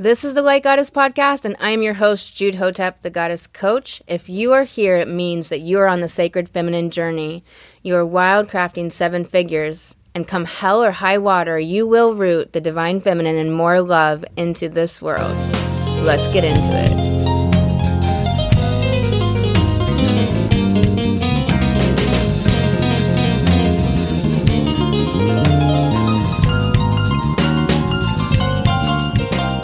This is the Light Goddess Podcast, and I am your host, Jude Hotep, the Goddess Coach. If you are here, it means that you are on the Sacred Feminine journey. You are wildcrafting 7 figures, and come hell or high water, you will root the Divine Feminine and more love into this world. Let's get into it.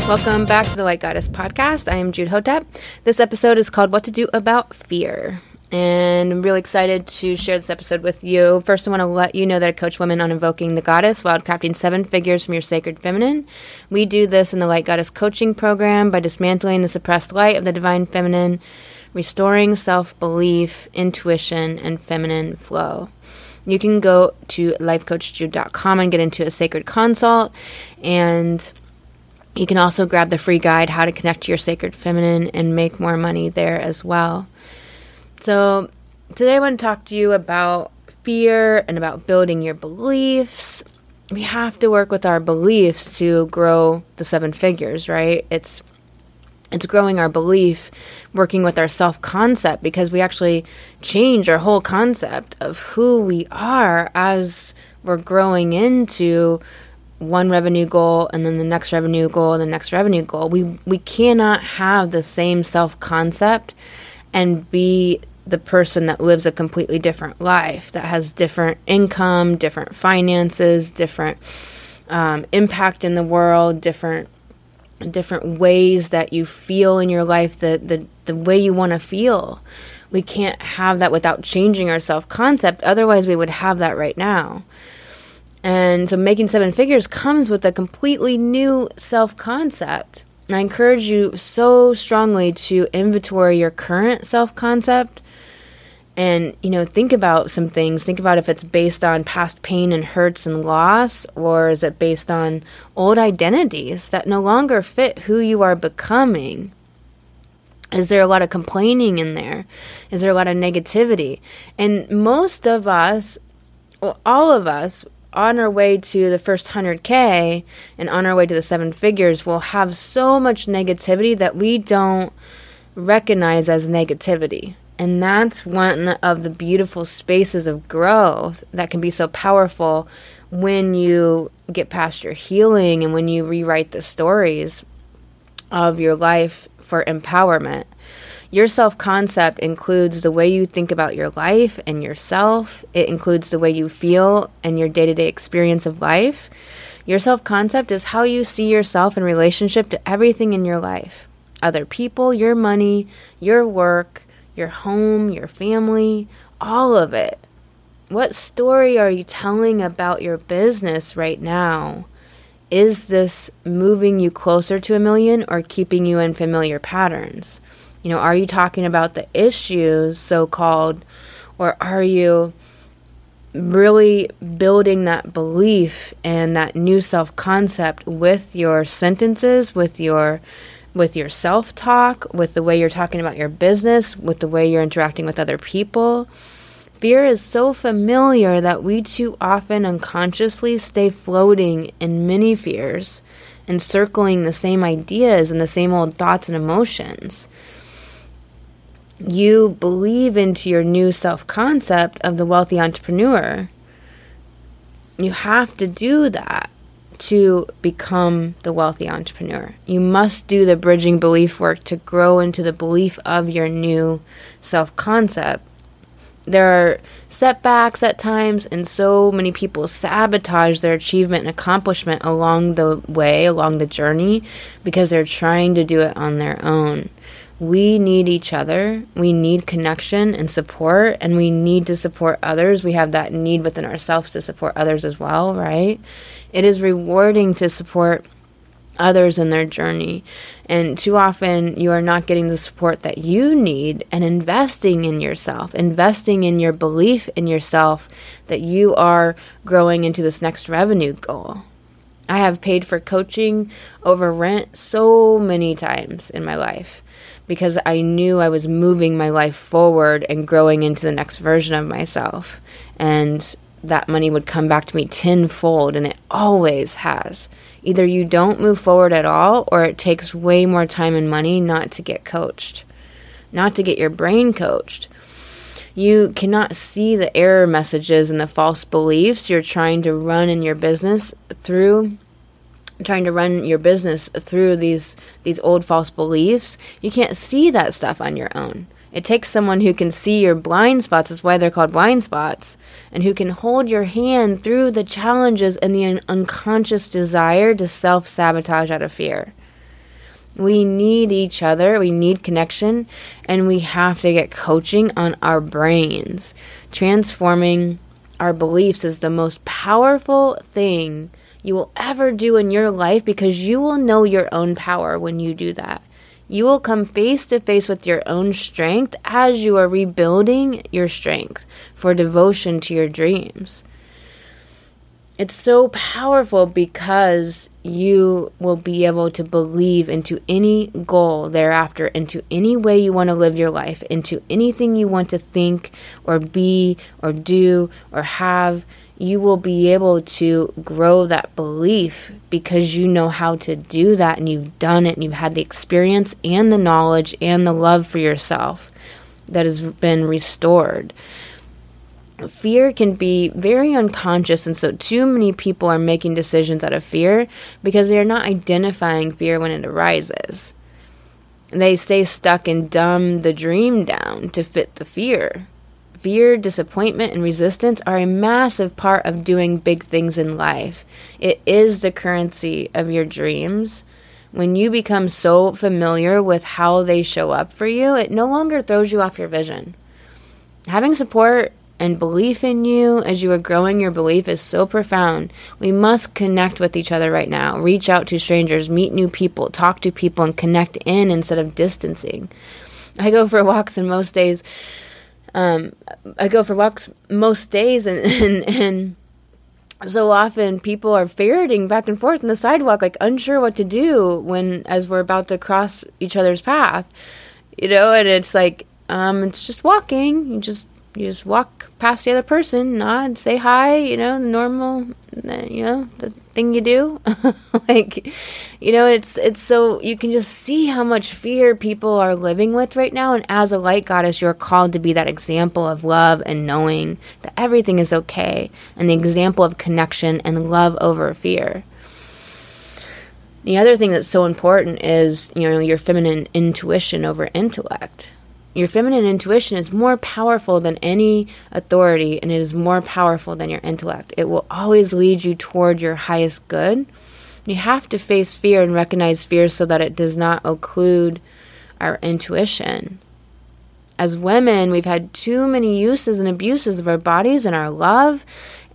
Welcome back to the Light Goddess Podcast. I am Jude Hotep. This episode is called What to Do About Fear. And I'm really excited to share this episode with you. First, I want to let you know that I coach women on invoking the goddess, wildcrafting 7 figures from your sacred feminine. We do this in the Light Goddess Coaching Program by dismantling the suppressed light of the divine feminine, restoring self-belief, intuition, and feminine flow. You can go to lifecoachjude.com and get into a sacred consult, and you can also grab the free guide, How to Connect to Your Sacred Feminine, and make more money there as well. So today I want to talk to you about fear and about building your beliefs. We have to work with our beliefs to grow the 7 figures, right? It's growing our belief, working with our self-concept, because we actually change our whole concept of who we are as we're growing into one revenue goal and then the next revenue goal and the next revenue goal. We cannot have the same self-concept and be the person that lives a completely different life, that has different income, different finances, different impact in the world, different ways that you feel in your life, the way you want to feel. We can't have that without changing our self-concept. Otherwise, we would have that right now. And so making 7 figures comes with a completely new self-concept. And I encourage you so strongly to inventory your current self-concept and, think about some things. Think about if it's based on past pain and hurts and loss, or is it based on old identities that no longer fit who you are becoming? Is there a lot of complaining in there? Is there a lot of negativity? And most of us, well, all of us, on our way to the first 100K and on our way to the 7 figures, we'll have so much negativity that we don't recognize as negativity. And that's one of the beautiful spaces of growth that can be so powerful when you get past your healing and when you rewrite the stories of your life for empowerment. Your self-concept includes the way you think about your life and yourself. It includes the way you feel and your day-to-day experience of life. Your self-concept is how you see yourself in relationship to everything in your life. Other people, your money, your work, your home, your family, all of it. What story are you telling about your business right now? Is this moving you closer to a million or keeping you in familiar patterns? Are you talking about the issues, so-called, or are you really building that belief and that new self-concept with your sentences, with your self-talk, with the way you're talking about your business, with the way you're interacting with other people? Fear is so familiar that we too often unconsciously stay floating in many fears and circling the same ideas and the same old thoughts and emotions. You believe into your new self-concept of the wealthy entrepreneur. You have to do that to become the wealthy entrepreneur. You must do the bridging belief work to grow into the belief of your new self-concept. There are setbacks at times, and so many people sabotage their achievement and accomplishment along the way, along the journey, because they're trying to do it on their own. We need each other. We need connection and support, and we need to support others. We have that need within ourselves to support others as well, right? It is rewarding to support others in their journey, and too often you are not getting the support that you need and investing in yourself, investing in your belief in yourself that you are growing into this next revenue goal. I have paid for coaching over rent so many times in my life, because I knew I was moving my life forward and growing into the next version of myself. And that money would come back to me tenfold, and it always has. Either you don't move forward at all, or it takes way more time and money not to get coached, not to get your brain coached. You cannot see the error messages and the false beliefs you're trying to run in your business through. Trying to run your business through these old false beliefs. You can't see that stuff on your own. It takes someone who can see your blind spots. That's why they're called blind spots. And who can hold your hand through the challenges and the unconscious desire to self-sabotage out of fear. We need each other. We need connection. And we have to get coaching on our brains. Transforming our beliefs is the most powerful thing you will ever do in your life, because you will know your own power when you do that. You will come face to face with your own strength as you are rebuilding your strength for devotion to your dreams. It's so powerful because you will be able to believe into any goal thereafter, into any way you want to live your life, into anything you want to think or be or do or have. You will be able to grow that belief because you know how to do that, and you've done it, and you've had the experience and the knowledge and the love for yourself that has been restored. Fear can be very unconscious, and so too many people are making decisions out of fear because they are not identifying fear when it arises. They stay stuck and dumb the dream down to fit the fear. Fear, disappointment, and resistance are a massive part of doing big things in life. It is the currency of your dreams. When you become so familiar with how they show up for you, it no longer throws you off your vision. Having support and belief in you as you are growing your belief is so profound. We must connect with each other right now. Reach out to strangers, meet new people, talk to people, and connect in instead of distancing. I go for walks in most days. And so often people are ferreting back and forth on the sidewalk, like unsure what to do as we're about to cross each other's path, and it's like, it's just walking. You just walk past the other person, nod, say hi, normal, the thing you do. It's so you can just see how much fear people are living with right now. And as a light goddess, you're called to be that example of love and knowing that everything is okay, and the example of connection and love over fear. The other thing that's so important is, your feminine intuition over intellect. Your feminine intuition is more powerful than any authority, and it is more powerful than your intellect. It will always lead you toward your highest good. You have to face fear and recognize fear so that it does not occlude our intuition. As women, we've had too many uses and abuses of our bodies and our love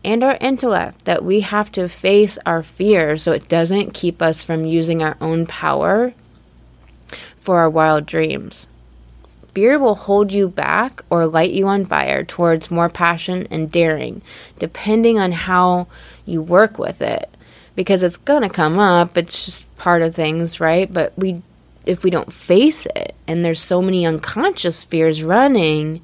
and our intellect that we have to face our fear so it doesn't keep us from using our own power for our wild dreams. Fear will hold you back or light you on fire towards more passion and daring, depending on how you work with it. Because it's going to come up. It's just part of things, right? But if we don't face it, and there's so many unconscious fears running,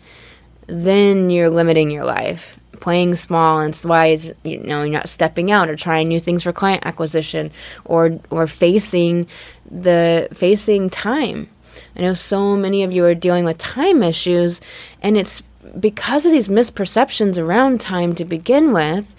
then you're limiting your life, playing small. And it's why you're not stepping out or trying new things for client acquisition or facing time. I know so many of you are dealing with time issues, and it's because of these misperceptions around time to begin with,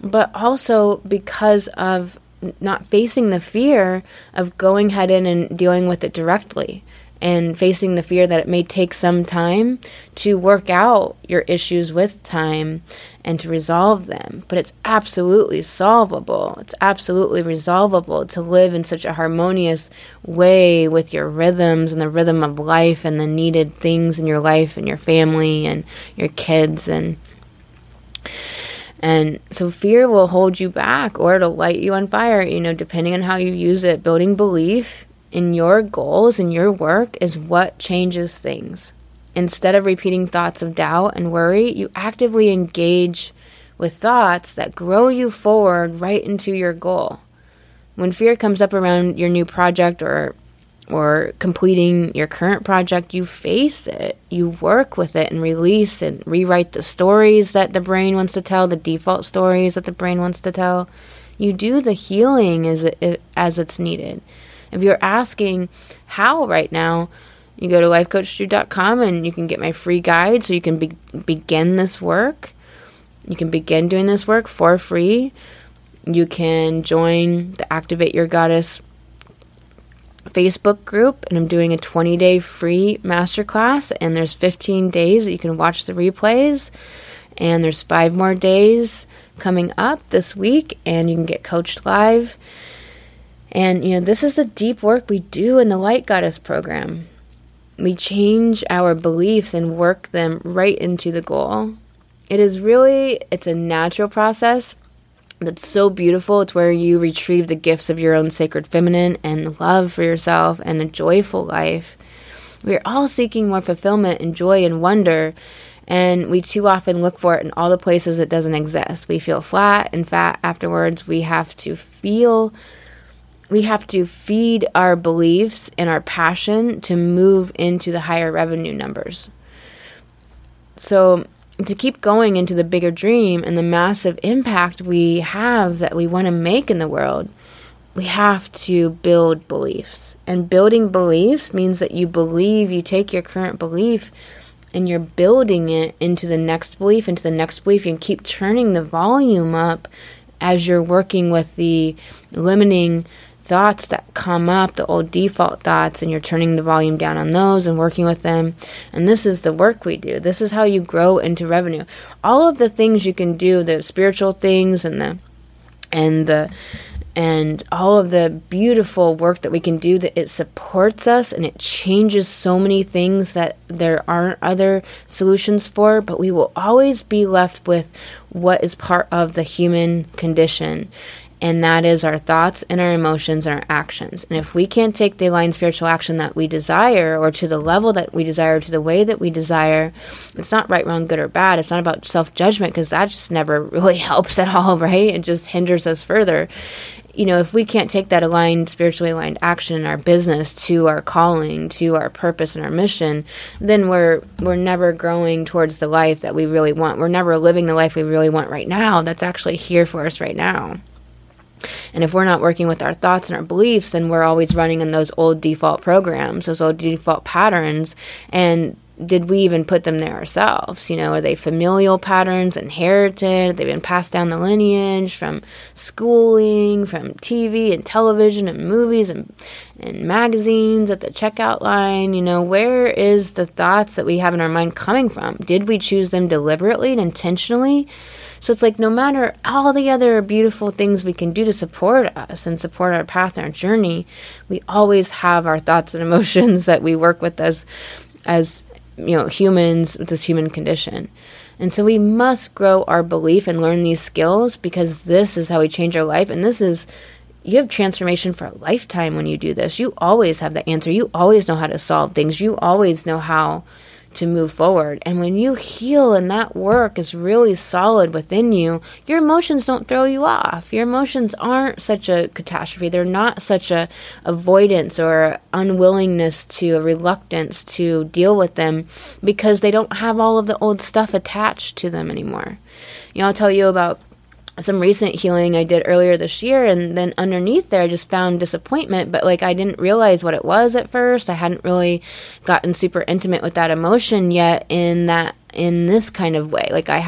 but also because of not facing the fear of going head in and dealing with it directly, and facing the fear that it may take some time to work out your issues with time and to resolve them. But it's absolutely solvable. It's absolutely resolvable to live in such a harmonious way with your rhythms and the rhythm of life and the needed things in your life and your family and your kids. And so fear will hold you back, or it'll light you on fire, depending on how you use it. Building belief in your goals and your work is what changes things. Instead of repeating thoughts of doubt and worry, you actively engage with thoughts that grow you forward right into your goal. When fear comes up around your new project or or completing your current project, you face it, you work with it and release and rewrite the stories that the brain wants to tell, the default stories that the brain wants to tell. You do the healing as it's needed. If you're asking how right now, you go to lifecoachjude.com and you can get my free guide so you can begin this work. You can begin doing this work for free. You can join the Activate Your Goddess Facebook group, and I'm doing a 20-day free masterclass, and there's 15 days that you can watch the replays, and there's 5 more days coming up this week, and you can get coached live. And, you know, this is the deep work we do in the Light Goddess program. We change our beliefs and work them right into the goal. It's a natural process that's so beautiful. It's where you retrieve the gifts of your own sacred feminine and love for yourself and a joyful life. We're all seeking more fulfillment and joy and wonder, and we too often look for it in all the places it doesn't exist. We feel flat and fat afterwards. We have to feed our beliefs and our passion to move into the higher revenue numbers. So to keep going into the bigger dream and the massive impact we have that we want to make in the world, we have to build beliefs. And building beliefs means that you believe, you take your current belief and you're building it into the next belief, into the next belief. You can keep turning the volume up as you're working with the limiting thoughts that come up, the old default thoughts, and you're turning the volume down on those and working with them. And this is the work we do. This is how you grow into revenue. All of the things you can do, the spiritual things and all of the beautiful work that we can do, that it supports us and it changes so many things that there aren't other solutions for, but we will always be left with what is part of the human condition. And that is our thoughts and our emotions and our actions. And if we can't take the aligned spiritual action that we desire, or to the level that we desire, to the way that we desire, it's not right, wrong, good, or bad. It's not about self-judgment, because that just never really helps at all, right? It just hinders us further. You know, if we can't take that aligned, spiritually aligned action in our business to our calling, to our purpose and our mission, then we're never growing towards the life that we really want. We're never living the life we really want right now that's actually here for us right now. And if we're not working with our thoughts and our beliefs, then we're always running in those old default programs, those old default patterns. And did we even put them there ourselves? You know, are they familial patterns, inherited? They've been passed down the lineage from schooling, from TV and television and movies and magazines at the checkout line. You know, where is the thoughts that we have in our mind coming from? Did we choose them deliberately and intentionally? So it's like, no matter all the other beautiful things we can do to support us and support our path and our journey, we always have our thoughts and emotions that we work with as you know, humans with this human condition. And so we must grow our belief and learn these skills, because this is how we change our life. And you have transformation for a lifetime when you do this. You always have the answer. You always know how to solve things. You always know how to move forward. And when you heal and that work is really solid within you, your emotions don't throw you off. Your emotions aren't such a catastrophe. They're not such a avoidance or unwillingness to, a reluctance to deal with them, because they don't have all of the old stuff attached to them anymore. You know, I'll tell you about some recent healing I did earlier this year, and then underneath there I just found disappointment, but like I didn't realize what it was at first. I hadn't really gotten super intimate with that emotion yet in this kind of way. Like I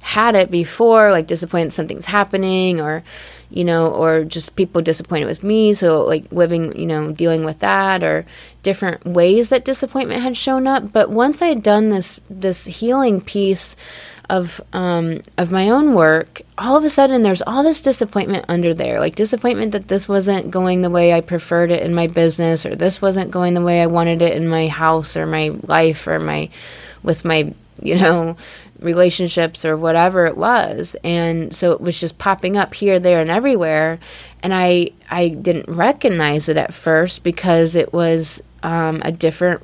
had it before, like disappointed something's happening, or you know, or just people disappointed with me. So like living, you know, dealing with that, or different ways that disappointment had shown up. But once I had done this healing piece of my own work, all of a sudden there's all this disappointment under there, like disappointment that this wasn't going the way I preferred it in my business, or this wasn't going the way I wanted it in my house or my life or with my, you know, relationships or whatever it was. And so it was just popping up here, there, and everywhere. And I didn't recognize it at first, because it was a different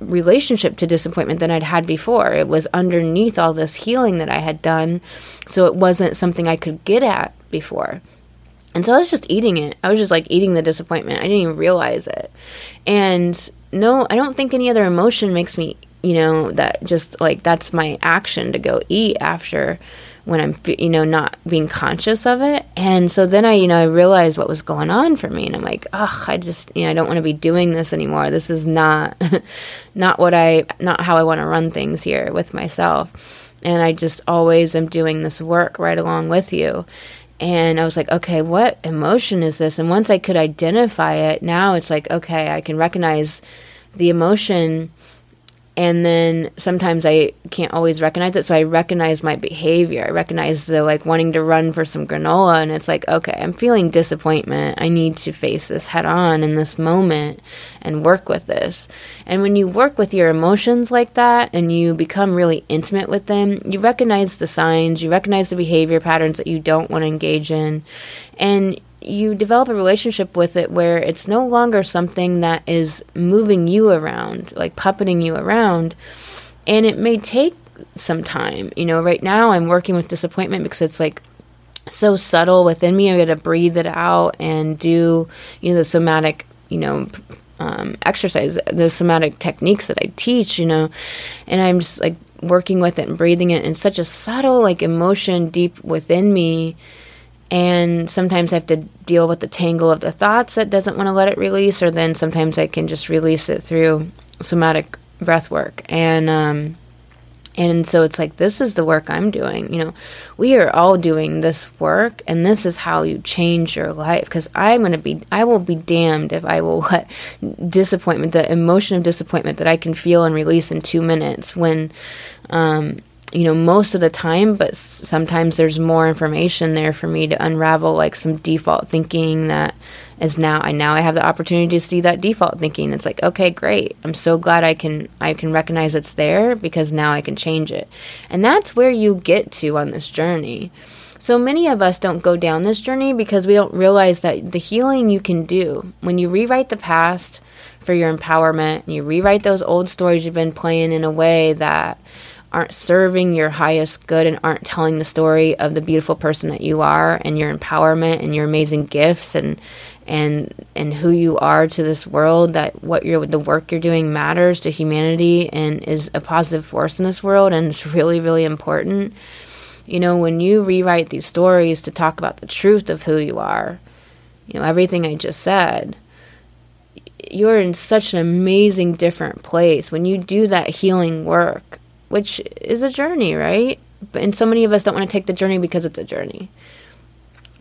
relationship to disappointment than I'd had before. It was underneath all this healing that I had done, so it wasn't something I could get at before. And so I was just eating it. I was just like eating the disappointment. I didn't even realize it. And no, I don't think any other emotion makes me, you know, that just like, that's my action to go eat after when I'm, you know, not being conscious of it. And so then I, you know, I realized what was going on for me, and I'm like, ugh, I just, you know, I don't want to be doing this anymore. This is not how I want to run things here with myself. And I just always am doing this work right along with you. And I was like, okay, what emotion is this? And once I could identify it, now it's like, okay, I can recognize the emotion. And then sometimes I can't always recognize it. So I recognize my behavior. I recognize the like wanting to run for some granola. And it's like, okay, I'm feeling disappointment. I need to face this head on in this moment and work with this. And when you work with your emotions like that and you become really intimate with them, you recognize the signs, you recognize the behavior patterns that you don't want to engage in. And you develop a relationship with it where it's no longer something that is moving you around, like puppeting you around. And it may take some time. You know, right now I'm working with disappointment because it's like so subtle within me. I got to breathe it out and do, you know, the somatic, you know, exercise, the somatic techniques that I teach, you know, and I'm just like working with it and breathing it in such a subtle, like, emotion deep within me. And sometimes I have to deal with the tangle of the thoughts that doesn't want to let it release, or then sometimes I can just release it through somatic breath work. And so it's like, this is the work I'm doing. You know, we are all doing this work, and this is how you change your life. Because I will be damned if I will let disappointment, the emotion of disappointment that I can feel and release in 2 minutes when, you know, most of the time, but sometimes there's more information there for me to unravel, like some default thinking that is now I have the opportunity to see that default thinking. It's like, okay, great. I'm so glad I can recognize it's there, because now I can change it. And that's where you get to on this journey. So many of us don't go down this journey because we don't realize that the healing you can do when you rewrite the past for your empowerment, and you rewrite those old stories you've been playing in a way that aren't serving your highest good and aren't telling the story of the beautiful person that you are and your empowerment and your amazing gifts and who you are to this world, that the work you're doing matters to humanity and is a positive force in this world, and it's really, really important. You know, when you rewrite these stories to talk about the truth of who you are, you know, everything I just said, you're in such an amazing different place when you do that healing work, which is a journey, right? And so many of us don't want to take the journey because it's a journey.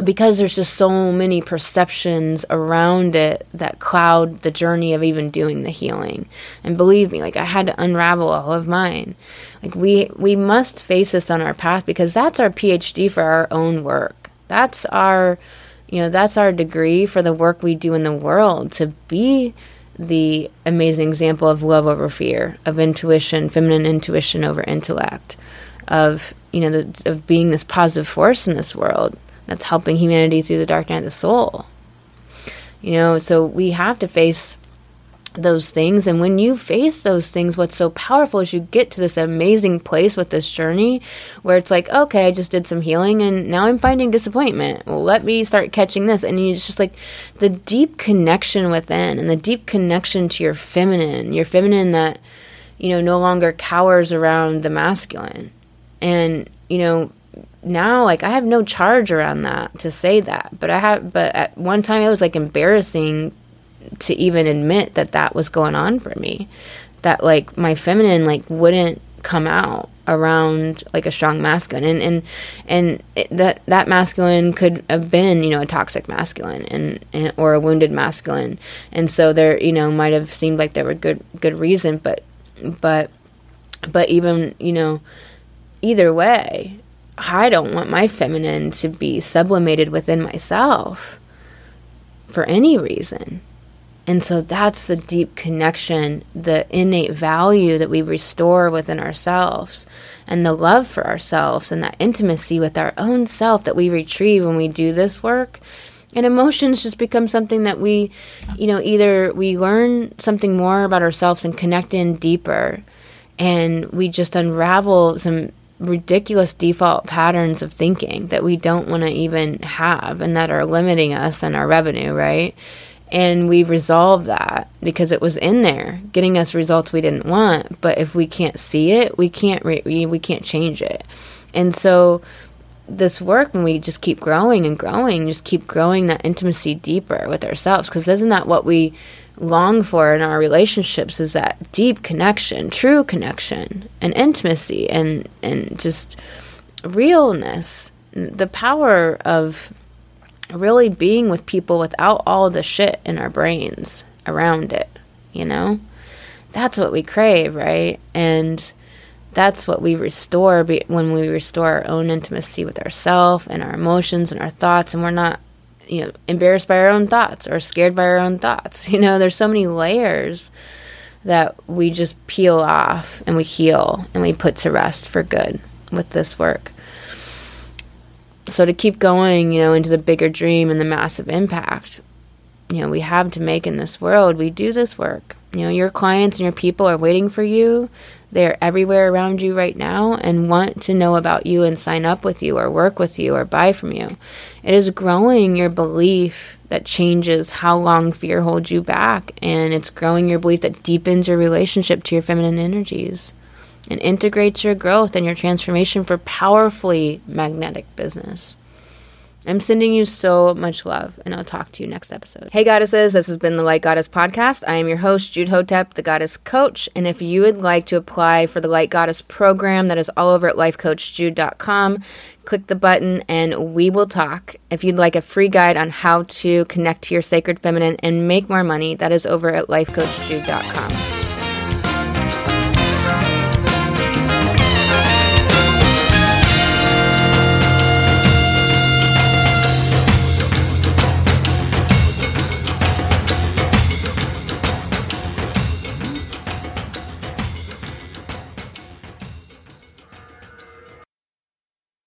Because there's just so many perceptions around it that cloud the journey of even doing the healing. And believe me, like, I had to unravel all of mine. Like, we must face this on our path, because that's our PhD for our own work. That's our, you know, that's our degree for the work we do in the world, to be the amazing example of love over fear, of intuition, feminine intuition over intellect, of, you know, of being this positive force in this world that's helping humanity through the dark night of the soul. You know, so we have to face those things. And when you face those things, what's so powerful is you get to this amazing place with this journey where it's like, okay, I just did some healing and now I'm finding disappointment. Well, let me start catching this. And it's just like the deep connection within, and the deep connection to your feminine that, you know, no longer cowers around the masculine. And, you know, now, like, I have no charge around that to say that, but at one time it was like embarrassing to even admit that was going on for me, that like my feminine like wouldn't come out around like a strong masculine, and that masculine could have been, you know, a toxic masculine and or a wounded masculine, and so there, you know, might have seemed like there were good reason, but even, you know, either way, I don't want my feminine to be sublimated within myself for any reason. And so that's the deep connection, the innate value that we restore within ourselves, and the love for ourselves, and that intimacy with our own self that we retrieve when we do this work. And emotions just become something that we, you know, either we learn something more about ourselves and connect in deeper, and we just unravel some ridiculous default patterns of thinking that we don't want to even have and that are limiting us and our revenue, right? And we resolve that because it was in there, getting us results we didn't want. But if we can't see it, we can't change it. And so this work, when we just keep growing and growing, just keep growing that intimacy deeper with ourselves, because isn't that what we long for in our relationships, is that deep connection, true connection and intimacy and just realness, the power of really being with people without all the shit in our brains around it, you know? That's what we crave, right? And that's what we restore when we restore our own intimacy with ourselves and our emotions and our thoughts, and we're not, you know, embarrassed by our own thoughts or scared by our own thoughts. You know, there's so many layers that we just peel off and we heal and we put to rest for good with this work. So to keep going, you know, into the bigger dream and the massive impact, you know, we have to make in this world, we do this work. You know, your clients and your people are waiting for you. They're everywhere around you right now and want to know about you and sign up with you or work with you or buy from you. It is growing your belief that changes how long fear holds you back, and it's growing your belief that deepens your relationship to your feminine energies and integrates your growth and your transformation for powerfully magnetic business. I'm sending you so much love, and I'll talk to you next episode. Hey, goddesses, this has been the Light Goddess Podcast. I am your host, Jude Hotep, the Goddess Coach, and if you would like to apply for the Light Goddess program, that is all over at lifecoachjude.com, click the button, and we will talk. If you'd like a free guide on how to connect to your sacred feminine and make more money, that is over at lifecoachjude.com.